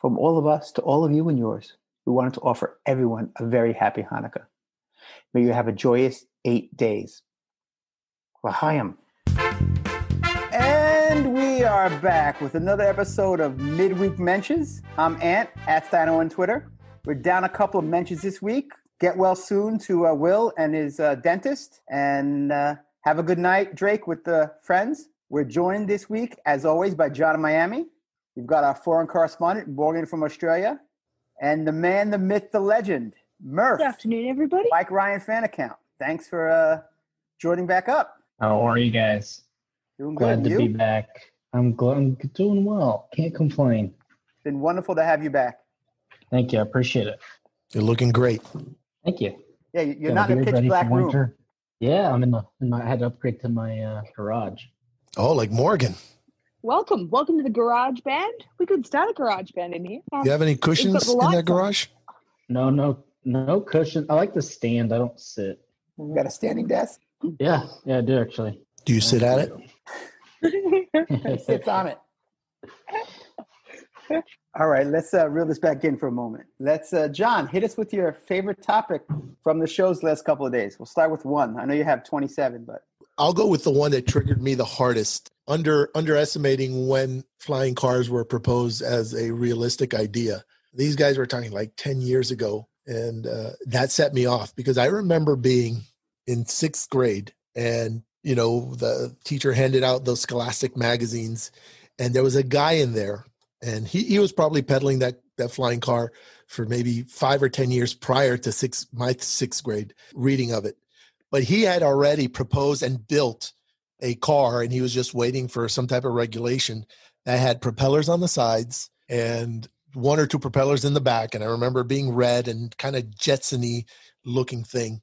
From all of us to all of you and yours, we wanted to offer everyone a very happy Hanukkah. May you have a joyous 8 days. L'chaim. And we are back with another episode of Midweek Mensches. I'm Ant, @Stano on Twitter. We're down a couple of Mensches this week. Get well soon to Will and his dentist. And have a good night, Drake, with the friends. We're joined this week, as always, by John in Miami. We've got our foreign correspondent, Morgan from Australia, and the man, the myth, the legend, Murph. Good afternoon, everybody. Mike Ryan fan account. Thanks for joining back up. How are you guys? Doing glad good. Glad to be back. I'm doing well. Can't complain. It's been wonderful to have you back. Thank you. I appreciate it. You're looking great. Thank you. Yeah, you're not in a pitch black room. Yeah, I'm in the. I had to upgrade to my garage. Oh, like Morgan. Welcome to the garage band. We could start a garage band in here. You have any cushions in that garage? No cushions. I like to stand. I don't sit. You got a standing desk? Yeah, I do actually. Do you sit at it? Sits on it. All right, let's reel this back in for a moment. Let's, John, hit us with your favorite topic from the show's last couple of days. We'll start with one. I know you have 27, but I'll go with the one that triggered me the hardest. Underestimating when flying cars were proposed as a realistic idea. These guys were talking like 10 years ago, and that set me off because I remember being in 6th grade and, you know, the teacher handed out those Scholastic magazines, and there was a guy in there, and he was probably peddling that flying car for maybe 5 or 10 years prior to my 6th grade reading of it. But he had already proposed and built a car, and he was just waiting for some type of regulation that had propellers on the sides and 1 or 2 propellers in the back. And I remember being red and kind of Jetson-y looking thing.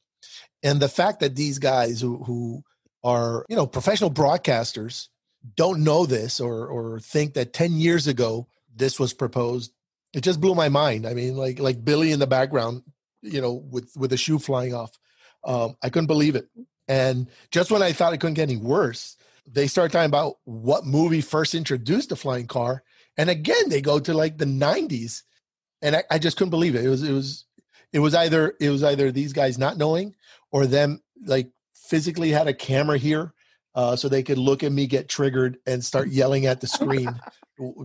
And the fact that these guys who are, you know, professional broadcasters don't know this or think that 10 years ago this was proposed, it just blew my mind. I mean, like Billy in the background, you know, with a shoe flying off. I couldn't believe it. And just when I thought it couldn't get any worse, they start talking about what movie first introduced the flying car. And again, they go to like the 90s, and I just couldn't believe it. It was either these guys not knowing or them like physically had a camera here so they could look at me get triggered and start yelling at the screen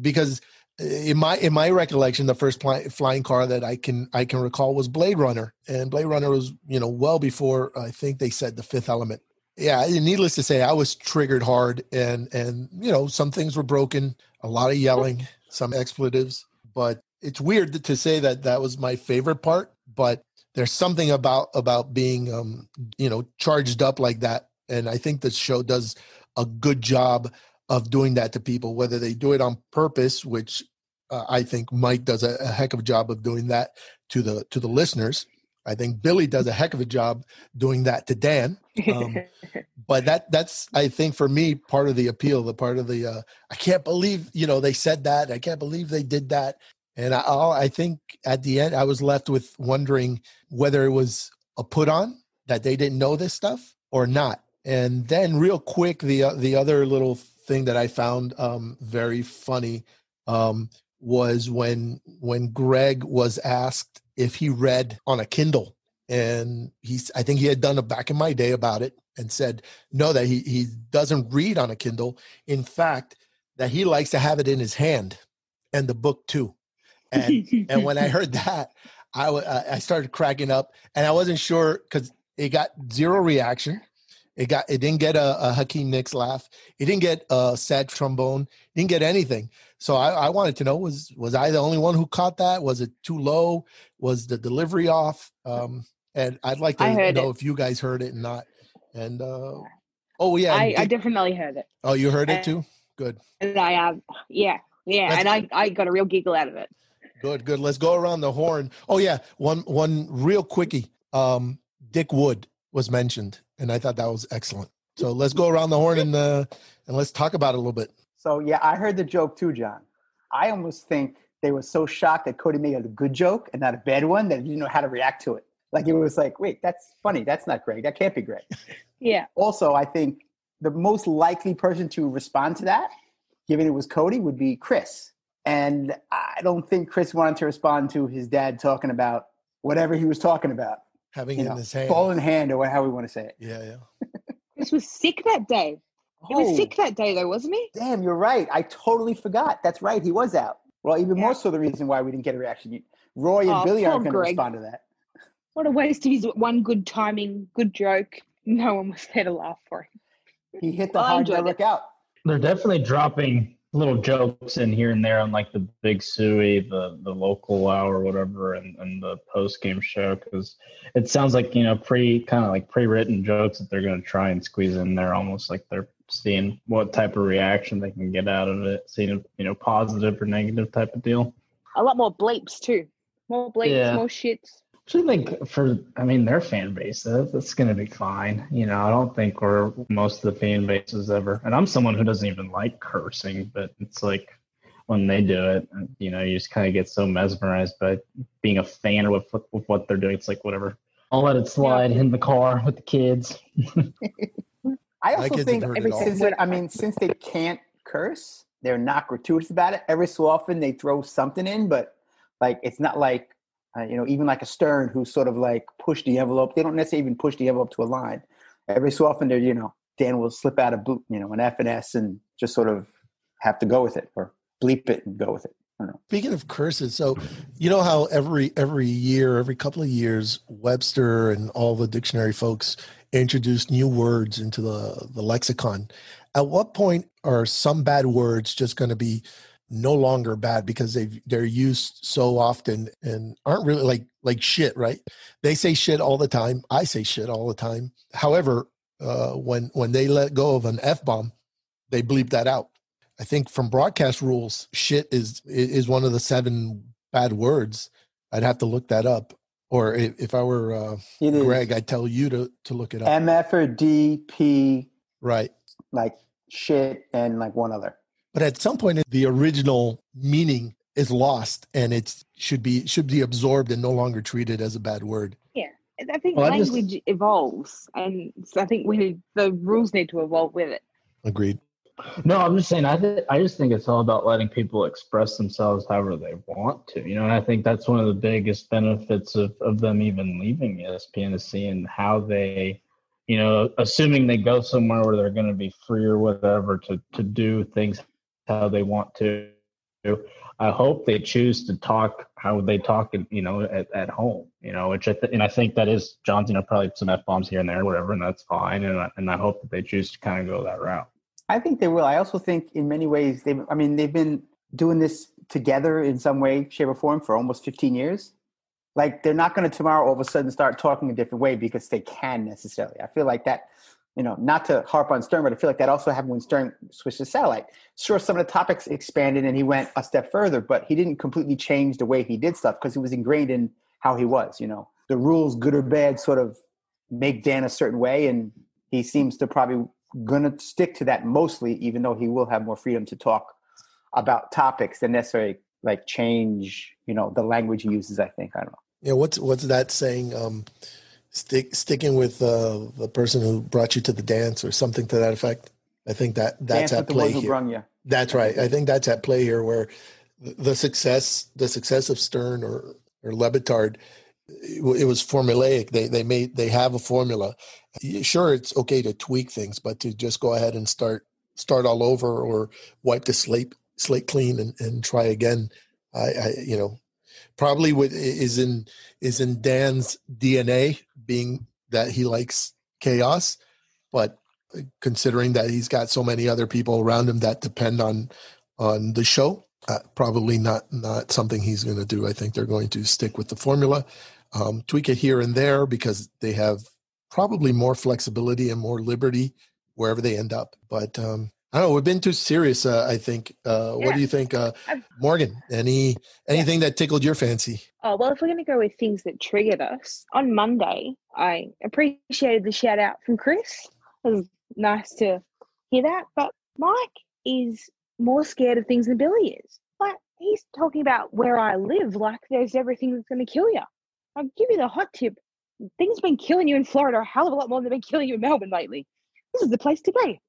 because in my recollection, the first flying car that I can recall was Blade Runner, and Blade Runner was, you know, well before I think they said The Fifth Element. Yeah, needless to say, I was triggered hard, and you know, some things were broken, a lot of yelling, some expletives, but it's weird to say that was my favorite part. But there's something about being you know, charged up like that, and I think the show does a good job of doing that to people, whether they do it on purpose, which I think Mike does a heck of a job of doing that to the listeners. I think Billy does a heck of a job doing that to Dan. But that's, I think, for me, part of the appeal, the part of the, I can't believe, you know, they said that. I can't believe they did that. And I think at the end, I was left with wondering whether it was a put on that they didn't know this stuff or not. And then real quick, the other little thing that I found very funny was when Greg was asked if he read on a Kindle, and I think he had done a back in my day about it and said, no, that he doesn't read on a Kindle. In fact, that he likes to have it in his hand and the book too. And, and when I heard that, I started cracking up, and I wasn't sure because it got zero reaction. It didn't get a Hakeem Nicks laugh. It didn't get a sad trombone. It didn't get anything. So I wanted to know, was I the only one who caught that? Was it too low? Was the delivery off? And I'd like to know if you guys heard it and not. And oh yeah, I definitely heard it. Oh, you heard it too? Good. And I yeah. That's, and I got a real giggle out of it. Good. Let's go around the horn. Oh yeah, one real quickie. Dick Wood was mentioned, and I thought that was excellent. So let's go around the horn and let's talk about it a little bit. So yeah, I heard the joke too, John. I almost think they were so shocked that Cody made a good joke and not a bad one that they didn't know how to react to it. Like it was like, wait, that's funny. That's not Greg. That can't be Greg. Yeah. Also, I think the most likely person to respond to that, given it was Cody, would be Chris. And I don't think Chris wanted to respond to his dad talking about whatever he was talking about. Having it in his hand. Ball in hand, or how we want to say it. Yeah. Chris was sick that day. He was sick that day, though, wasn't he? Damn, you're right. I totally forgot. That's right. He was out. Well, even more so the reason why we didn't get a reaction. Roy and Billy aren't going to respond to that. What a waste of his one good timing, good joke. No one was there to laugh for him. He hit the hard look out. They're definitely dropping little jokes in here and there on like the Big Suey, the local hour, whatever, and the post game show, because it sounds like, you know, pre-written jokes that they're going to try and squeeze in there, almost like they're seeing what type of reaction they can get out of it, seeing, you know, positive or negative type of deal. A lot more bleeps too, more shits. I think their fan base, that's going to be fine. You know, I don't think we're most of the fan bases ever. And I'm someone who doesn't even like cursing, but it's like when they do it, you know, you just kind of get so mesmerized by being a fan of what they're doing. It's like, whatever. I'll let it slide in the car with the kids. I also think since they can't curse, they're not gratuitous about it. Every so often they throw something in, but like it's not like, you know, even like a Stern who sort of like push the envelope. They don't necessarily even push the envelope to a line. Every so often, you know, Dan will slip out a boot, you know, an F and S, and just sort of have to go with it or bleep it and go with it. I don't know. Speaking of curses, so you know how every couple of years, Webster and all the dictionary folks introduce new words into the lexicon. At what point are some bad words just going to be no longer bad because they're used so often and aren't really like shit, right? They say shit all the time. I say shit all the time. However, when they let go of an F-bomb, they bleep that out. I think from broadcast rules, shit is one of the 7 bad words. I'd have to look that up. Or if I were Greg, I'd tell you to look it up. MF or DP. Right. Like shit and like one other. But at some point, the original meaning is lost, and it should be absorbed and no longer treated as a bad word. Yeah, I think language evolves, and so I think the rules need to evolve with it. Agreed. No, I'm just saying, I just think it's all about letting people express themselves however they want to, you know, and I think that's one of the biggest benefits of them even leaving ESPN, is seeing how they, you know, assuming they go somewhere where they're going to be free or whatever to do things how they want to. I hope they choose to talk how they talk, you know, at home, you know, which I think that is John's, you know, probably some F-bombs here and there, whatever, and that's fine. And I hope that they choose to kind of go that route. I think they will. I also think in many ways, they've been doing this together in some way, shape or form for almost 15 years. Like they're not going to tomorrow all of a sudden start talking a different way because they can necessarily. I feel like that, you know, not to harp on Stern, but I feel like that also happened when Stern switched to satellite. Sure, some of the topics expanded and he went a step further, but he didn't completely change the way he did stuff because he was ingrained in how he was, you know. The rules, good or bad, sort of make Dan a certain way, and he seems to probably going to stick to that mostly, even though he will have more freedom to talk about topics than necessarily like change, you know, the language he uses, I think. I don't know. Yeah, what's that saying? Sticking with the person who brought you to the dance or something to that effect. I think that's at play here. That's right. I think that's at play here, where the success of Stern or Le Batard, it was formulaic. They have a formula. Sure, it's okay to tweak things, but to just go ahead and start all over or wipe the slate clean and try again, probably is in Dan's DNA, being that he likes chaos, but considering that he's got so many other people around him that depend on the show, probably not something he's going to do. I think they're going to stick with the formula, tweak it here and there, because they have probably more flexibility and more liberty wherever they end up. But I don't know. We've been too serious, I think. Yeah. What do you think, Morgan? Anything that tickled your fancy? Oh, well, if we're going to go with things that triggered us, on Monday, I appreciated the shout out from Chris. It was nice to hear that. But Mike is more scared of things than Billy is. Like, he's talking about where I live like there's everything that's going to kill you. I'll give you the hot tip. Things have been killing you in Florida a hell of a lot more than they've been killing you in Melbourne lately. This is the place to be.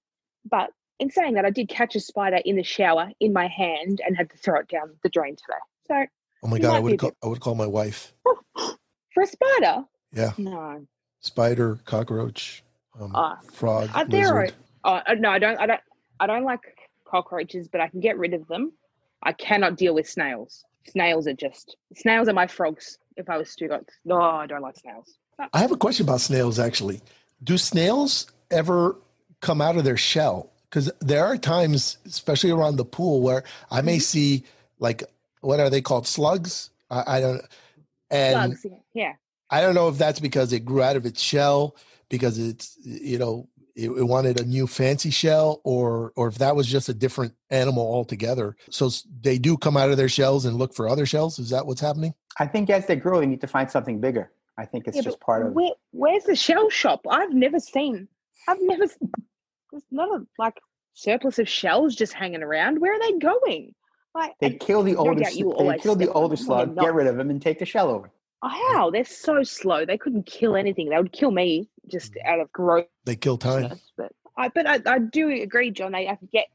But in saying that, I did catch a spider in the shower in my hand and had to throw it down the drain today. So, oh my God, I would call my wife for a spider. Yeah, no, spider, cockroach, frog, lizard. No, I don't like cockroaches, but I can get rid of them. I cannot deal with snails. Snails are my frogs. If I was Stugox, no, I don't like snails. But I have a question about snails. Actually, do snails ever come out of their shell? Because there are times, especially around the pool, where I may see, like, what are they called? Slugs? Slugs, yeah. I don't know if that's because it grew out of its shell, because it's, it wanted a new fancy shell, or if that was just a different animal altogether. So they do come out of their shells and look for other shells? Is that what's happening? I think as they grow, they need to find something bigger. I think it's just part of... Where's the shell shop? I've never seen... There's not a surplus of shells just hanging around. Where are they going? They kill the older slug, get rid of him, and take the shell over. Wow, they're so slow. They couldn't kill anything. They would kill me just out of growth. They kill time. But I do agree, John. They get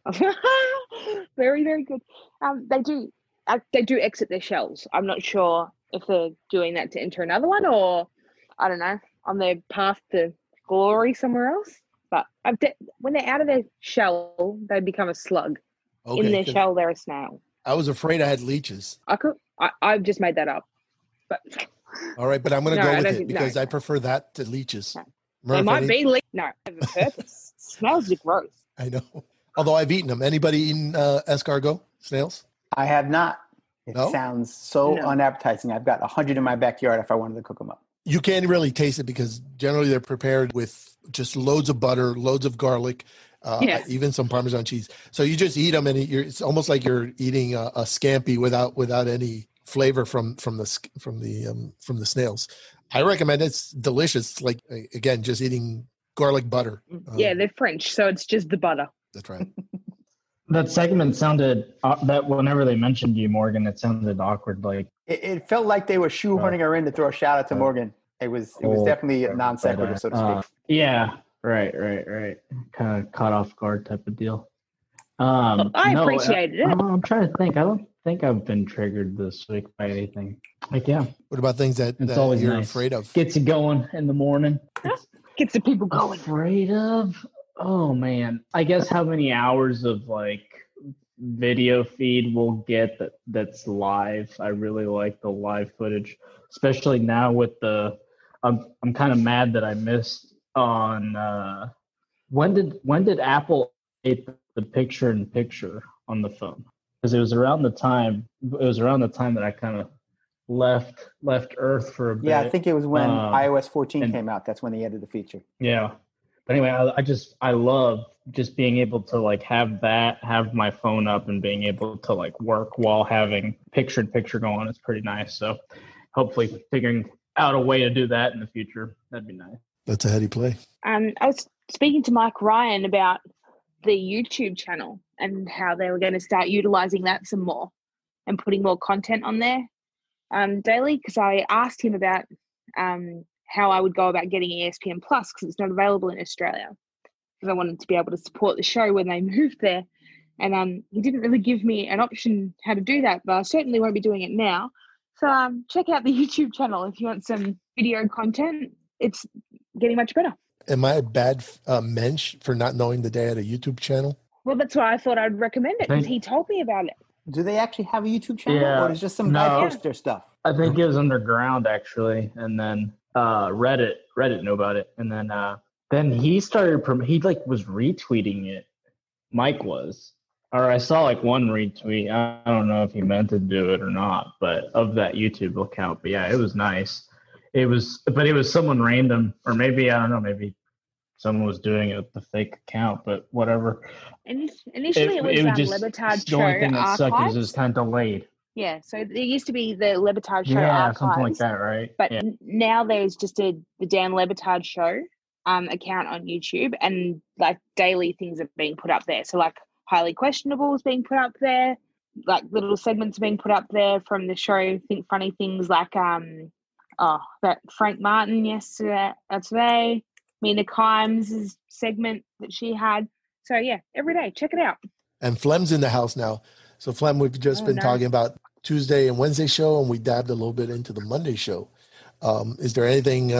very, very good. They do exit their shells. I'm not sure if they're doing that to enter another one, or I don't know, on their path to glory somewhere else. But when they're out of their shell, they become a slug. Okay, in their shell, they're a snail. I was afraid I had leeches. I've just made that up. But all right, but I'm going to go with it because I prefer that to leeches. No. Remember, the purpose. Smells are gross. I know. Although I've eaten them. Anybody eaten escargot snails? I have not. Sounds so unappetizing. I've got 100 in my backyard if I wanted to cook them up. You can't really taste it because generally they're prepared with just loads of butter, loads of garlic, even some Parmesan cheese. So you just eat them, and it's almost like you're eating a scampi without any flavor from the snails. I recommend it. It's delicious. It's like, again, just eating garlic butter. They're French, so it's just the butter. That's right. That segment sounded that whenever they mentioned you, Morgan, it sounded awkward. Like it felt like they were shoehorning her in to throw a shout out to Morgan. It was definitely a non sequitur, so to speak. Yeah, right. Kind of caught off guard type of deal. I appreciated it. I'm trying to think. I don't think I've been triggered this week by anything. What about things that always you're afraid of? Gets you going in the morning. Gets the people going. Afraid of. Oh, man. I guess how many hours of video feed we'll get that's live. I really like the live footage, especially now with the I'm kind of mad that I missed on when did Apple update the picture-in-picture on the phone? Because it was around the time that I kind of left Earth for a bit. Yeah, I think it was when iOS 14 came out. That's when they added the feature. Yeah. But anyway, I love just being able to have my phone up and being able to work while having picture-in-picture going on. It's pretty nice. So hopefully figuring out a way to do that in the future, that'd be nice. That's a heady play. I was speaking to Mike Ryan about the YouTube channel and how they were going to start utilizing that some more and putting more content on there daily. Because I asked him about how I would go about getting ESPN Plus because it's not available in Australia, because I wanted to be able to support the show when they moved there. And he didn't really give me an option how to do that, but I certainly won't be doing it now. So check out the YouTube channel if you want some video content. It's getting much better. Am I a bad mensch for not knowing that they had a YouTube channel? Well, that's why I thought I'd recommend it, because he told me about it. Do they actually have a YouTube channel, or is it just some guy posts their stuff? I think it was underground, actually, and then Reddit knew about it, and then he started. He was retweeting it. Mike was, or I saw one retweet. I don't know if he meant to do it or not, but of that YouTube account. But yeah, it was nice. But it was someone random, or maybe I don't know. Maybe someone was doing it with the fake account, but whatever. And initially, it was just, Le Batard show. The only thing that sucked is it was kind of delayed. Yeah, so there used to be the Le Batard show. Yeah, archives, something like that, right? But now there's just the Dan Le Batard show account on YouTube, and daily things are being put up there. So Highly Questionable is being put up there, little segments are being put up there from the show. Think funny things that Frank Martin yesterday or today, Mina Kimes' segment that she had. So yeah, every day, check it out. And Flem's in the house now. So Flem, we've just been talking about Tuesday and Wednesday show, and we dived a little bit into the Monday show. Is there anything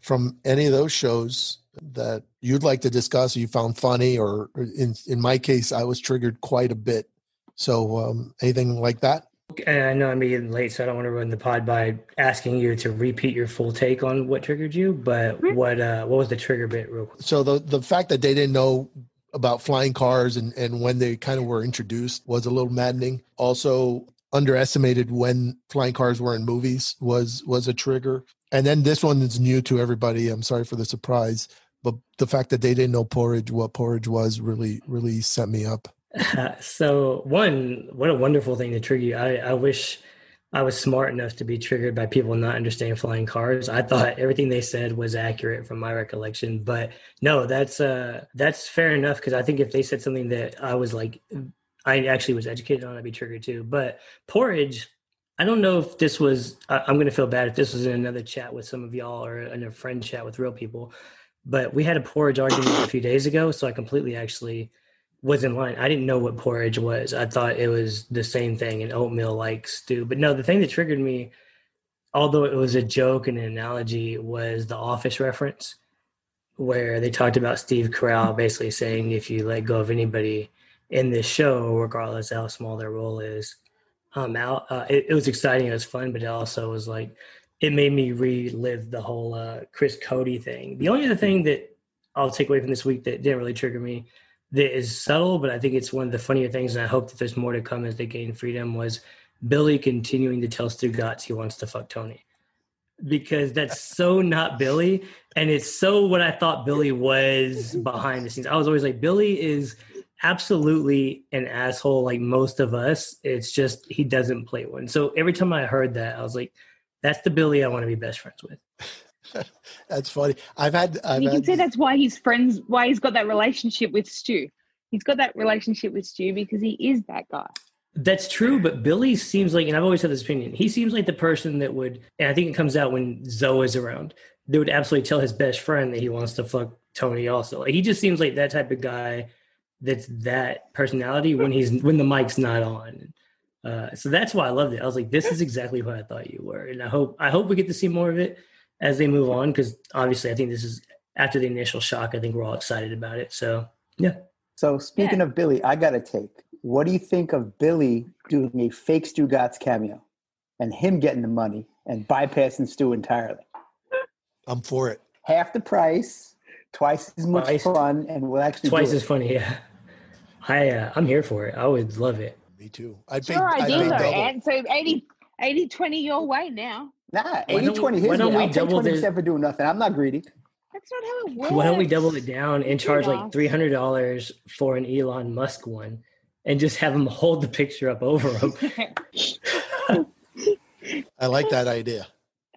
from any of those shows that you'd like to discuss or you found funny? Or in my case, I was triggered quite a bit. So anything like that? I know I'm getting late, so I don't want to ruin the pod by asking you to repeat your full take on what triggered you, but what was the trigger bit real quick? So the fact that they didn't know about flying cars and when they kind of were introduced was a little maddening. Also, underestimated when flying cars were in movies was a trigger. And then this one is new to everybody. I'm sorry for the surprise, but the fact that they didn't know what porridge was really, really set me up. So what a wonderful thing to trigger you. I wish I was smart enough to be triggered by people not understanding flying cars. I thought everything they said was accurate from my recollection, but no, that's fair enough. Cause I think if they said something that I was I actually was educated on, I'd be triggered too. But porridge, I don't know if this was, I'm going to feel bad if this was in another chat with some of y'all or in a friend chat with real people, but we had a porridge argument a few days ago. So I completely actually was in line. I didn't know what porridge was. I thought it was the same thing, an oatmeal-like stew. But no, the thing that triggered me, although it was a joke and an analogy, was the Office reference where they talked about Steve Carell basically saying if you let go of anybody in this show, regardless of how small their role is, I'm out. It was exciting. It was fun, but it also was it made me relive the whole Chris Cody thing. The only other thing that I'll take away from this week that didn't really trigger me, that is subtle, but I think it's one of the funnier things, and I hope that there's more to come as they gain freedom, was Billy continuing to tell Stu Gatz he wants to fuck Tony. Because that's so not Billy, and it's so what I thought Billy was behind the scenes. I was always Billy is absolutely an asshole like most of us. It's just he doesn't play one. So every time I heard that, I was that's the Billy I want to be best friends with. That's funny. You can say that's why he's friends. Why he's got that relationship with Stu. He's got that relationship with Stu because he is that guy. That's true. But Billy seems and I've always had this opinion, he seems the person that would, and I think it comes out when Zoe is around, they would absolutely tell his best friend that he wants to fuck Tony also. He just seems like that type of guy. That's that personality when the mic's not on. So that's why I loved it. I was this is exactly what I thought you were. And I hope we get to see more of it as they move on, because obviously I think this is after the initial shock, I think we're all excited about it. So, yeah. So speaking of Billy, I got a take. What do you think of Billy doing a fake Stu Gatz cameo and him getting the money and bypassing Stu entirely? I'm for it. Half the price, twice as much fun, and we'll actually twice as funny, yeah. I'm here for it. I would love it. Me too. So 80-20 your way now. Nah, 80-20 his. Why don't we double this? For doing nothing. I'm not greedy. That's not how it works. Why don't we double it down and charge $300 for an Elon Musk one, and just have him hold the picture up over him? I like that idea.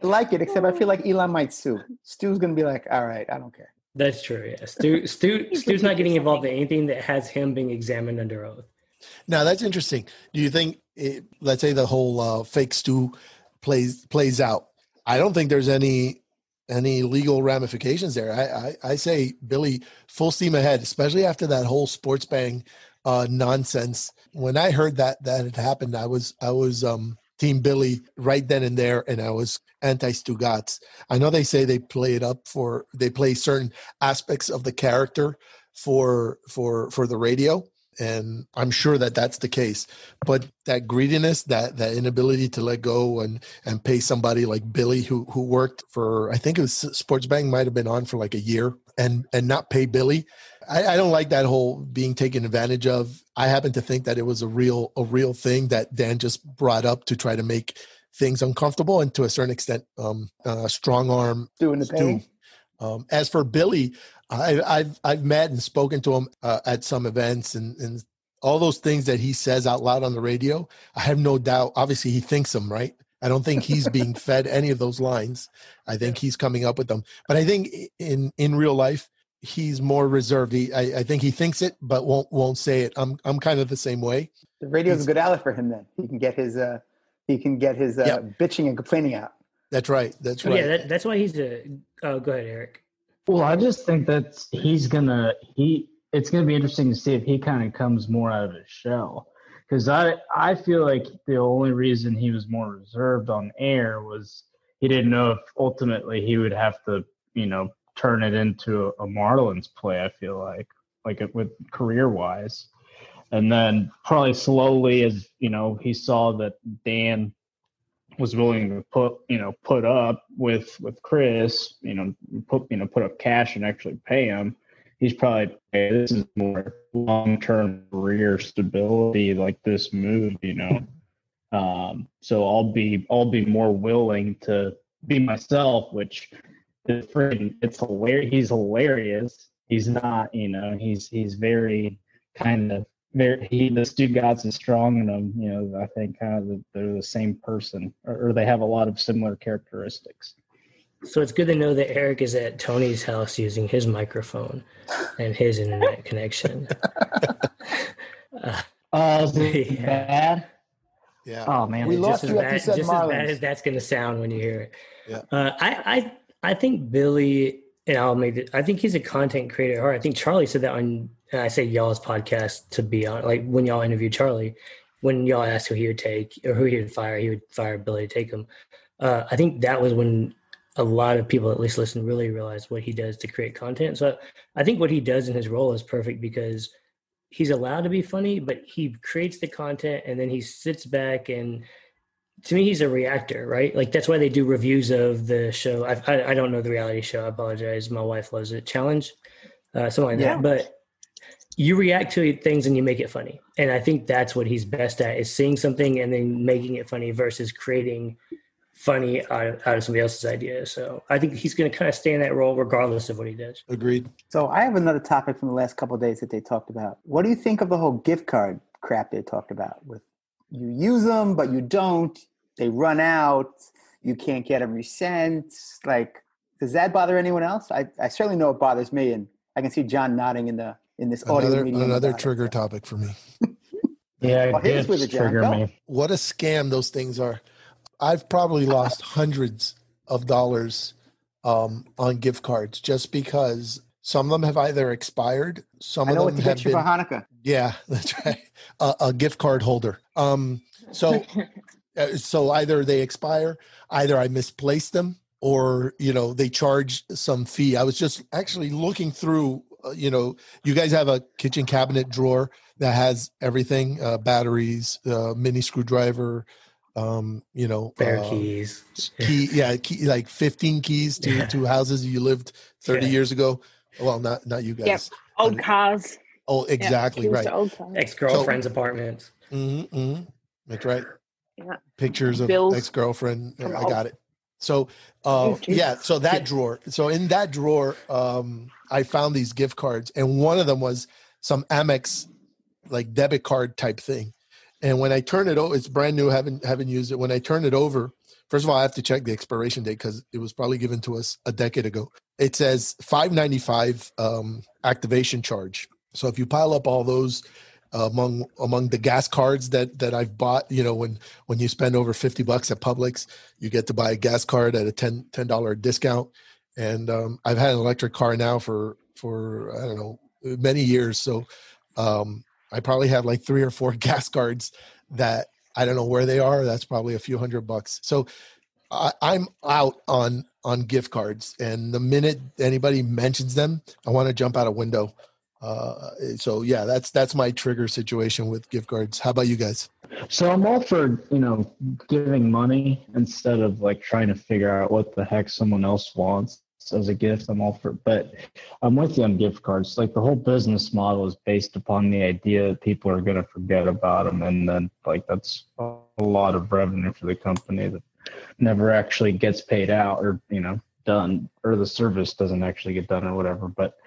I like it, except I feel Elon might sue. Stu's gonna be all right, I don't care. That's true. Yeah, Stu's not getting involved in anything that has him being examined under oath. Now that's interesting. Do you think? Let's say the whole fake Stu plays out. I don't think there's any any legal ramifications there. I say, Billy, full steam ahead, especially after that whole sports bang nonsense. When I heard that had happened, I was Team Billy right then and there, and I was anti-Stugatz. I know they say they play certain aspects of the character for the radio, and I'm sure that that's the case. But that greediness, that inability to let go and pay somebody like Billy, who worked for, I think it was Sports Bang, might have been on for like a year, and not pay Billy. I don't like that whole being taken advantage of. I happen to think that it was a real thing that Dan just brought up to try to make things uncomfortable and to a certain extent strong arm doing the pain. As for Billy, I've met and spoken to him at some events and all those things that he says out loud on the radio. I have no doubt. Obviously, he thinks them, right? I don't think he's being fed any of those lines. I think he's coming up with them. But I think in real life, he's more reserved. I think he thinks it, but won't say it. I'm kind of the same way. The radio is a good outlet for him. Then he can get his bitching and complaining out. That's right. That's right. Yeah, that's why he's a. Oh, go ahead, Eric. Well, I just think that it's gonna be interesting to see if he kind of comes more out of his shell, because I feel like the only reason he was more reserved on air was he didn't know if ultimately he would have to turn it into a Marlins play. I feel like it with career wise, and then probably slowly as he saw that Dan was willing to put up with Chris, put up cash and actually pay him. He's probably, hey, this is more long-term career stability, like this move, so I'll be more willing to be myself, which is freaking, it's hilarious. He's hilarious. He's not, he's very kind of, the Stugatz is strong in them, I think kind of they're the same person, or they have a lot of similar characteristics. So it's good to know that Eric is at Tony's house using his microphone and his internet connection. Is it bad? Yeah. Oh, man. We lost you after you said Marlins. Just as bad as that's going to sound when you hear it. Yeah. I think Billy, and I'll make it, I think he's a content creator at heart. I think Charlie said that on, and I say y'all's podcast to be on, like when y'all interviewed Charlie, when y'all asked who he would take or who he would fire Billy to take him. I think that was when a lot of people, at least listen, really realized what he does to create content. So I think what he does in his role is perfect because he's allowed to be funny, but he creates the content and then he sits back and to me, he's a reactor, right? Like that's why they do reviews of the show. I don't know the reality show. I apologize. My wife loves it. Challenge, something like that. But you react to things and you make it funny. And I think that's what he's best at is seeing something and then making it funny versus creating funny out of somebody else's idea. So I think he's going to kind of stay in that role regardless of what he does. Agreed. So I have another topic from the last couple of days that they talked about. What do you think of the whole gift card crap they talked about with you use them, but you don't, they run out, you can't get them resent. Like, does that bother anyone else? I certainly know it bothers me. And I can see John nodding in this audio medium. Another trigger topic for me. Yeah, well, it did trigger me. What a scam those things are. I've probably lost hundreds of dollars on gift cards just because some of them have either expired, some of them have been. I know what to get you for Hanukkah. Yeah, that's right. A gift card holder. So either they expire, either I misplaced them, or they charge some fee. I was just actually looking through. You guys have a kitchen cabinet drawer that has everything, batteries, mini screwdriver, bare keys. Key, like 15 keys to two houses you lived 30 years ago. Well, not you guys. Yep. Old cars. Oh, exactly, yep. Right. Ex-girlfriend's apartments. Mm-hmm. That's right. Yeah. Pictures of Bill's ex-girlfriend. I got it. So, so that drawer. So in that drawer, I found these gift cards, and one of them was some Amex, like debit card type thing. And when I turn it over, it's brand new. Haven't used it. When I turn it over, first of all, I have to check the expiration date because it was probably given to us a decade ago. It says $5.95 activation charge. So if you pile up all those among the gas cards that I've bought, when you spend over $50 at Publix, you get to buy a gas card at a $10 discount. And I've had an electric car now for I don't know, many years. So I probably have like 3 or 4 gas cards that I don't know where they are. That's probably a few $100. So I'm out on gift cards. And the minute anybody mentions them, I want to jump out a window. So yeah, that's my trigger situation with gift cards. How about you guys? So I'm all for, giving money instead of like trying to figure out what the heck someone else wants as a gift. I'm all for, but I'm with you on gift cards. Like the whole business model is based upon the idea that people are going to forget about them. And then like, that's a lot of revenue for the company that never actually gets paid out or, done, or the service doesn't actually get done or whatever. But,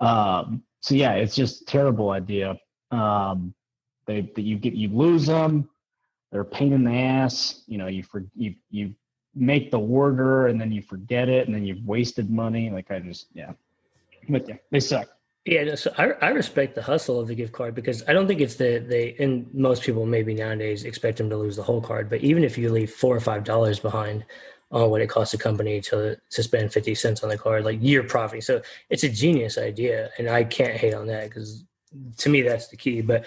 so yeah, it's just a terrible idea. You lose them. They're a pain in the ass. You make the order and then you forget it and then you've wasted money. But yeah, they suck. Yeah, no, so I respect the hustle of the gift card because I don't think it's and most people maybe nowadays expect them to lose the whole card. But even if you leave $4 or $5 behind on what it costs a company to spend 50 cents on the card, like you're profiting. So it's a genius idea, and I can't hate on that because to me that's the key. But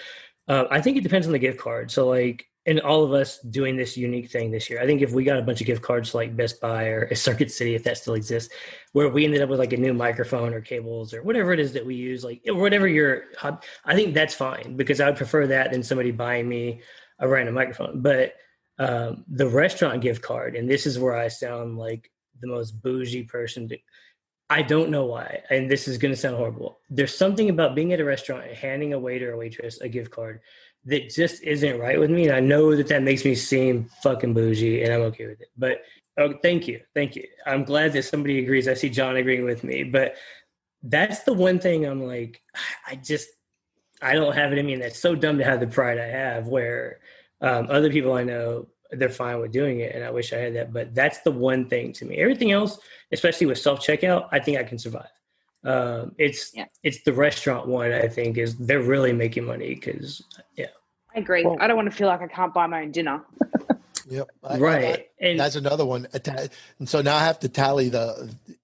I think it depends on the gift card. So like, and all of us doing this unique thing this year, I think if we got a bunch of gift cards like Best Buy or Circuit City, if that still exists, where we ended up with like a new microphone or cables or whatever it is that we use, like whatever your hobby, I think that's fine because I would prefer that than somebody buying me a random microphone. But the restaurant gift card, and this is where I sound like the most bougie person to, I don't know why, and this is going to sound horrible. There's something about being at a restaurant and handing a waiter or waitress a gift card that just isn't right with me. And I know that makes me seem fucking bougie, and I'm okay with it. But oh, thank you. I'm glad that somebody agrees. I see John agreeing with me. But that's the one thing I'm like, I don't have it in me. And that's so dumb to have the pride I have where other people I know, they're fine with doing it. And I wish I had that, but that's the one thing to me. Everything else, especially with self-checkout, I think I can survive. It's the restaurant one, I think, is they're really making money. Cause yeah. I agree. Well, I don't want to feel like I can't buy my own dinner. Yep. Right. And that's another one. And so now I have to tally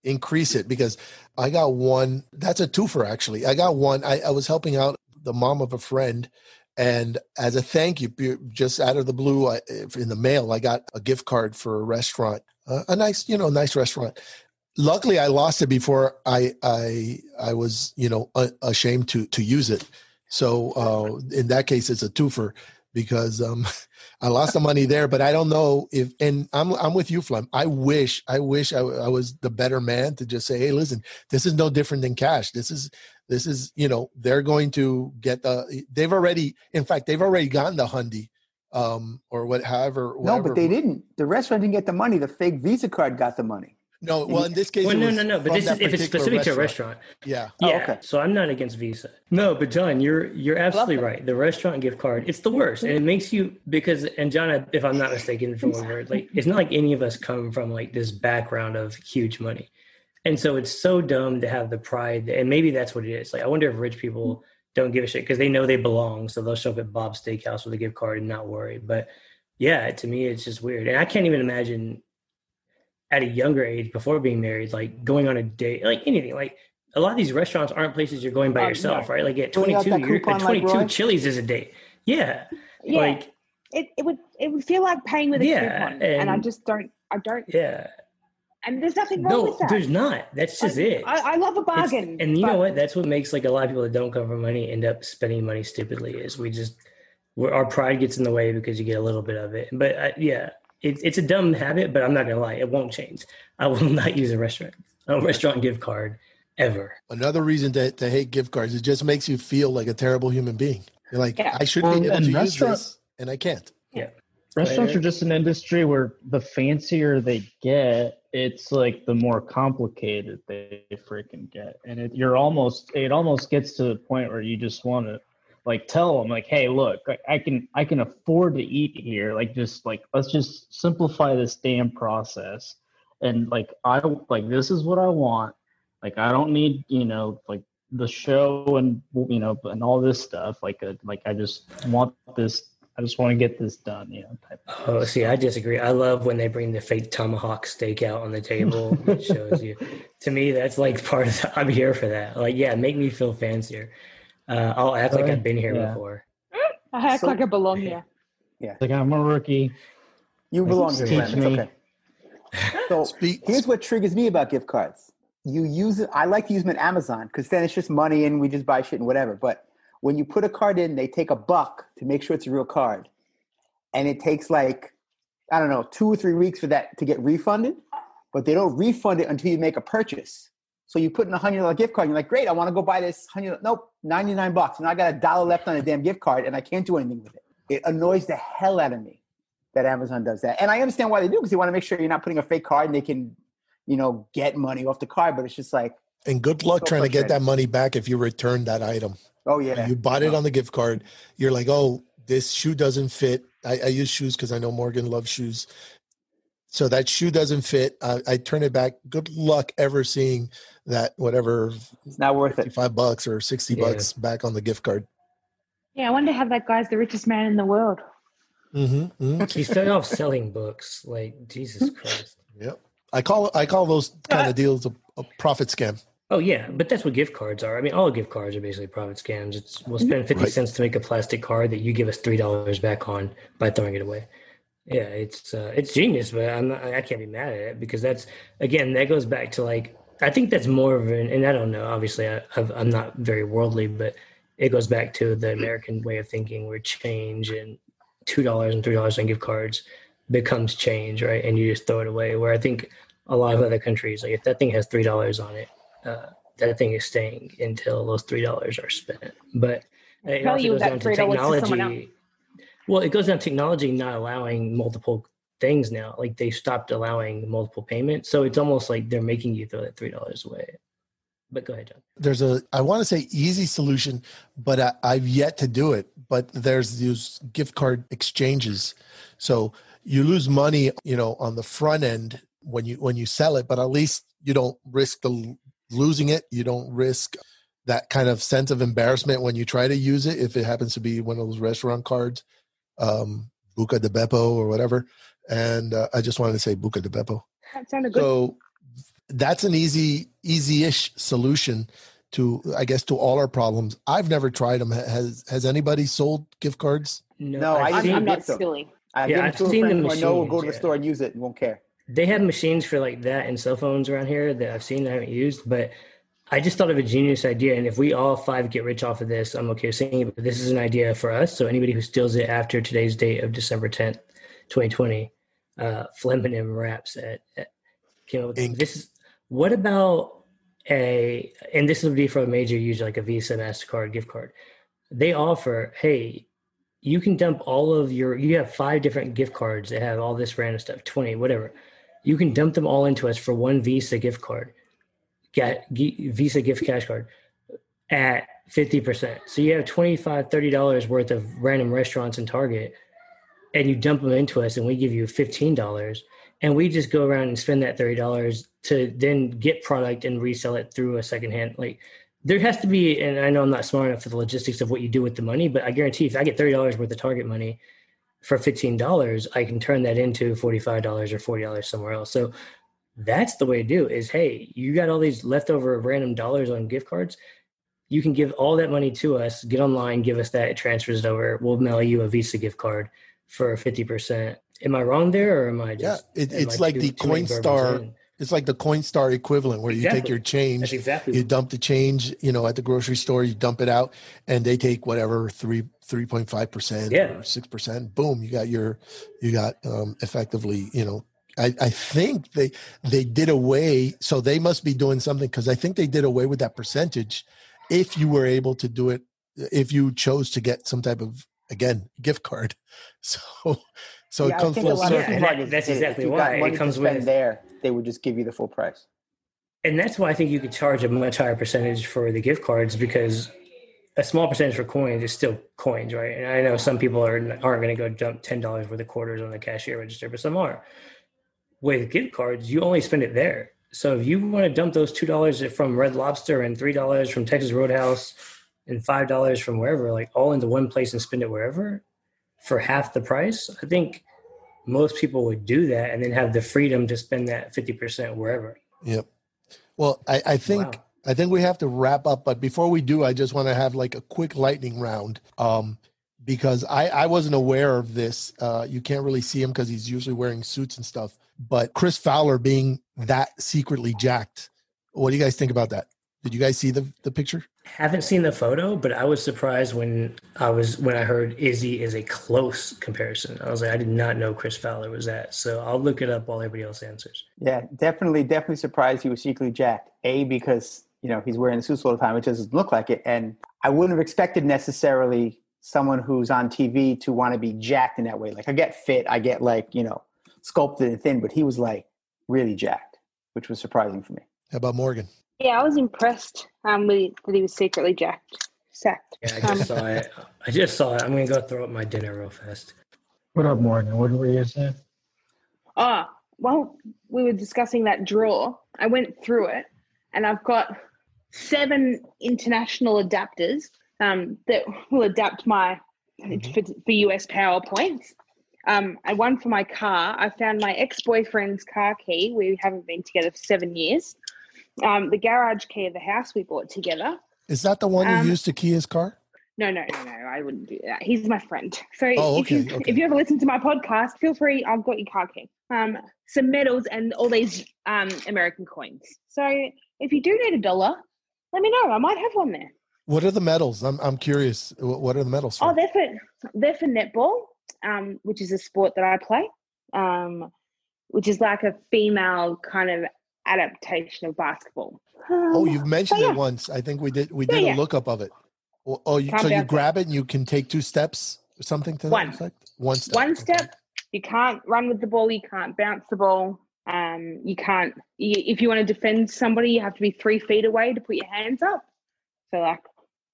increase it because I got one. That's a twofer. Actually. I got one. I was helping out the mom of a friend, and as a thank you, just out of the blue, in the mail, I got a gift card for a restaurant, a nice restaurant. Luckily, I lost it before I was, ashamed to use it. So in that case, it's a twofer because I lost the money there. But I don't know if, and I'm with you, Flem. I wish I was the better man to just say, hey, listen, this is no different than cash. This is, they're going to get they've already gotten the hundy or whatever. No, but they didn't. The restaurant didn't get the money. The fake Visa card got the money. No, well, in this case, no. But this is if it's specific to a restaurant. Yeah. Oh, yeah. Okay. So I'm not against Visa. No, but John, you're absolutely right. The restaurant gift card, it's the worst, and it makes you because. And John, if I'm not mistaken, from one word, like it's not like any of us come from like this background of huge money, and so it's so dumb to have the pride. And maybe that's what it is. Like I wonder if rich people don't give a shit because they know they belong, so they'll show up at Bob's Steakhouse with a gift card and not worry. But yeah, to me, it's just weird, and I can't even imagine. At a younger age before being married, like going on a date, like anything, like a lot of these restaurants aren't places you're going by yourself, right? Like at 22, Chili's is a date. Yeah. Yeah. Like it would feel like paying with a coupon. And I don't. Yeah. And there's nothing wrong with that. No, there's not. That's just it. I love a bargain. And you know what? That's what makes like a lot of people that don't cover money end up spending money stupidly is our pride gets in the way because you get a little bit of it. But It's a dumb habit, but I'm not going to lie. It won't change. I will not use a restaurant gift card ever. Another reason to hate gift cards, it just makes you feel like a terrible human being. You're like, I should be able to use this, and I can't. Yeah. Restaurants are just an industry where the fancier they get, it's like the more complicated they freaking get. And it almost gets to the point where you just want to, like tell them like, hey, look, I can afford to eat here. Like, just like, let's just simplify this damn process. And like, this is what I want. Like, I don't need, like the show and all this stuff. Like, I just want this I just want to get this done, you know. Oh, see, I disagree. I love when they bring the fake tomahawk steak out on the table. It shows you. To me, that's like part of the, I'm here for that. Like, yeah, make me feel fancier. I'll act like I've been here before. I act like I belong here. Yeah. Like I'm a rookie. You belong here, man. It's okay. So here's what triggers me about gift cards. You use it. I like to use them at Amazon because then it's just money and we just buy shit and whatever. But when you put a card in, they take $1 to make sure it's a real card. And it takes like, I don't know, 2 or 3 weeks for that to get refunded. But they don't refund it until you make a purchase. So you put in a $100 gift card. And you're like, great, I want to go buy this $100. Nope, $99. And I got $1 left on a damn gift card and I can't do anything with it. It annoys the hell out of me that Amazon does that. And I understand why they do, because they want to make sure you're not putting a fake card and they can, you know, get money off the card. But it's just like. And good luck trying to get that money back if you return that item. Oh, yeah. You bought it on the gift card. You're like, oh, this shoe doesn't fit. I use shoes because I know Morgan loves shoes. So that shoe doesn't fit. I turn it back. Good luck ever seeing that whatever. It's not worth it. $5 or $60 back on the gift card. Yeah, I wonder how that guy's the richest man in the world. Mm-hmm, mm-hmm. He started off selling books. Like, Jesus Christ. Yep. I call those kind of deals a profit scam. Oh, yeah, but that's what gift cards are. I mean, all gift cards are basically profit scams. It's we'll spend 50 cents to make a plastic card that you give us $3 back on by throwing it away. Yeah, it's genius, but I can't be mad at it because that's, again, that goes back to like, I think that's more of an, and I don't know, obviously I'm not very worldly, but it goes back to the American way of thinking where change and $2 and $3 on gift cards becomes change, right? And you just throw it away, where I think a lot of other countries, like if that thing has $3 on it, that thing is staying until those $3 are spent. But it also goes down to technology. Well, it goes down to technology not allowing multiple things now. Like they stopped allowing multiple payments. So it's almost like they're making you throw that $3 away. But go ahead, John. There's I want to say easy solution, but I've yet to do it. But there's these gift card exchanges. So you lose money, you know, on the front end when you sell it, but at least you don't risk losing it. You don't risk that kind of sense of embarrassment when you try to use it. If it happens to be one of those restaurant cards, Buca di Beppo or whatever. And I just wanted to say Buca di Beppo. That sounded good. So that's an easy-ish solution to, I guess, to all our problems. I've never tried them. Has anybody sold gift cards? No, I'm not silly. I've seen them. I know we'll go to the store and use it and won't care. They have machines for like that and cell phones around here that I've seen and I haven't used, but I just thought of a genius idea. And if we all 5 get rich off of this, I'm okay with saying it, but this is an idea for us. So anybody who steals it after today's date of December 10th, 2020, Fleminem Raps at came up with this. What about and this would be for a major user like a Visa, MasterCard, gift card. They offer, hey, you can dump all of you have 5 different gift cards that have all this random stuff, 20, whatever. You can dump them all into us for one Visa gift card, Visa gift cash card at 50%. So you have $25, $30 worth of random restaurants and Target, and you dump them into us and we give you $15. And we just go around and spend that $30 to then get product and resell it through a secondhand. Like there has to be, and I know I'm not smart enough for the logistics of what you do with the money, but I guarantee if I get $30 worth of Target money, for $15, I can turn that into $45 or $40 somewhere else. So that's the way to do is, hey, you got all these leftover random dollars on gift cards. You can give all that money to us, get online, give us that, it transfers it over. We'll mail you a Visa gift card for 50%. Am I wrong there or am I just... Yeah, it's like the Coinstar... It's like the Coinstar equivalent where you take your change, you dump the change, you know, at the grocery store, you dump it out and they take whatever 3.5% or 6%. Boom. You got effectively, you know, I think they did away. So they must be doing something because I think they did away with that percentage. If you were able to do it, if you chose to get some type of, again, gift card. So it comes full circle. That's exactly why it comes with there. They would just give you the full price. And that's why I think you could charge a much higher percentage for the gift cards because a small percentage for coins is still coins, right? And I know some people aren't going to go dump $10 worth of quarters on the cashier register, but some are. With gift cards, you only spend it there. So if you want to dump those $2 from Red Lobster and $3 from Texas Roadhouse and $5 from wherever, like all into one place and spend it wherever, for half the price, I think most people would do that and then have the freedom to spend that 50% wherever. Yep. Well, I think we have to wrap up, but before we do, I just want to have like a quick lightning round. Because I wasn't aware of this. You can't really see him because he's usually wearing suits and stuff. But Chris Fowler being that secretly jacked, what do you guys think about that? Did you guys see the picture? Haven't seen the photo, but I was surprised when I heard Izzy is a close comparison. I was like, I did not know Chris Fowler was that. So I'll look it up while everybody else answers. Yeah, definitely surprised he was secretly jacked. A, because he's wearing the suits all the time. It doesn't look like it. And I wouldn't have expected necessarily someone who's on TV to want to be jacked in that way. Like, I get fit, I get like, sculpted and thin, but he was like really jacked, which was surprising for me. How about Morgan? Yeah, I was impressed with that he was secretly jacked. Yeah, I just saw it. I'm going to go throw up my dinner real fast. What up, Morgan? What were you saying? Well, we were discussing that drawer. I went through it and I've got 7 international adapters that will adapt my for US PowerPoints. And one for my car. I found my ex-boyfriend's car key. We haven't been together for 7 years. The garage key of the house we bought together. Is that the one you used to key his car? No. I wouldn't do that. He's my friend. So if you ever listen to my podcast, feel free. I've got your car key. Some medals and all these American coins. So if you do need $1, let me know. I might have one there. What are the medals? I'm curious. What are the medals for? Oh, they're for netball, which is a sport that I play, which is like a female kind of adaptation of basketball. Oh, you've mentioned it once. I think we did a lookup of it. Oh, you grab it and you can take 2 steps or something to that effect? One step. Okay. You can't run with the ball. You can't bounce the ball. If you want to defend somebody, you have to be 3 feet away to put your hands up. So like,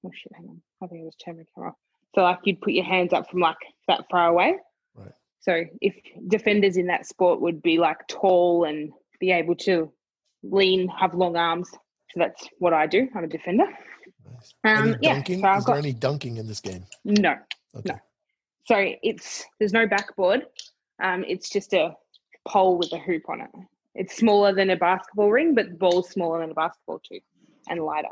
oh shit, hang on. I think I was turning my camera off. So like you'd put your hands up from like that far away. Right. So if defenders in that sport would be like tall and be able to lean, have long arms. So that's what I do. I'm a defender. Nice. Is there any dunking in this game? No. Okay. No. So there's no backboard. It's just a pole with a hoop on it. It's smaller than a basketball ring, but the ball's smaller than a basketball too, and lighter.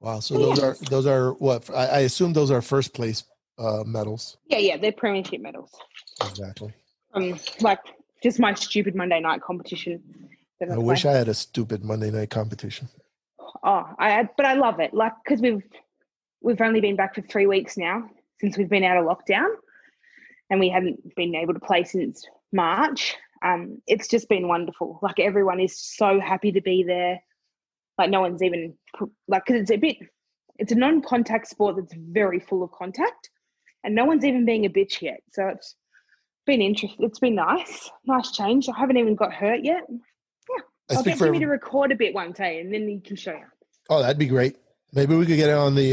Wow. So those are what? I assume those are first place medals. Yeah. They're premiership medals. Exactly. Like just my stupid Monday night competition. I wish I had a stupid Monday night competition. Oh, but I love it. Like, cause we've only been back for 3 weeks now since we've been out of lockdown and we haven't been able to play since March. It's just been wonderful. Like everyone is so happy to be there. Like no one's even like, because it's a non-contact sport that's very full of contact, and no one's even being a bitch yet. So it's been interesting. It's been nice change. I haven't even got hurt yet. Yeah, I'll get Jimmy to record a bit one day, and then he can show you. Oh, that'd be great. Maybe we could get it on the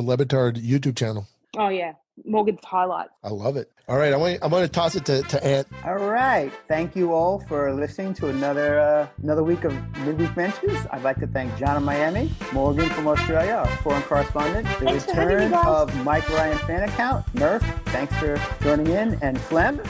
Le Batard YouTube channel. Oh yeah, Morgan's highlights. I love it. All right, I'm going to toss it to Ant. All right, thank you all for listening to another week of Midweek Mensches. I'd like to thank John in Miami, Morgan from Australia, our foreign correspondent, the return of Mike Ryan fan account, Murph. Thanks for joining in, and Flem.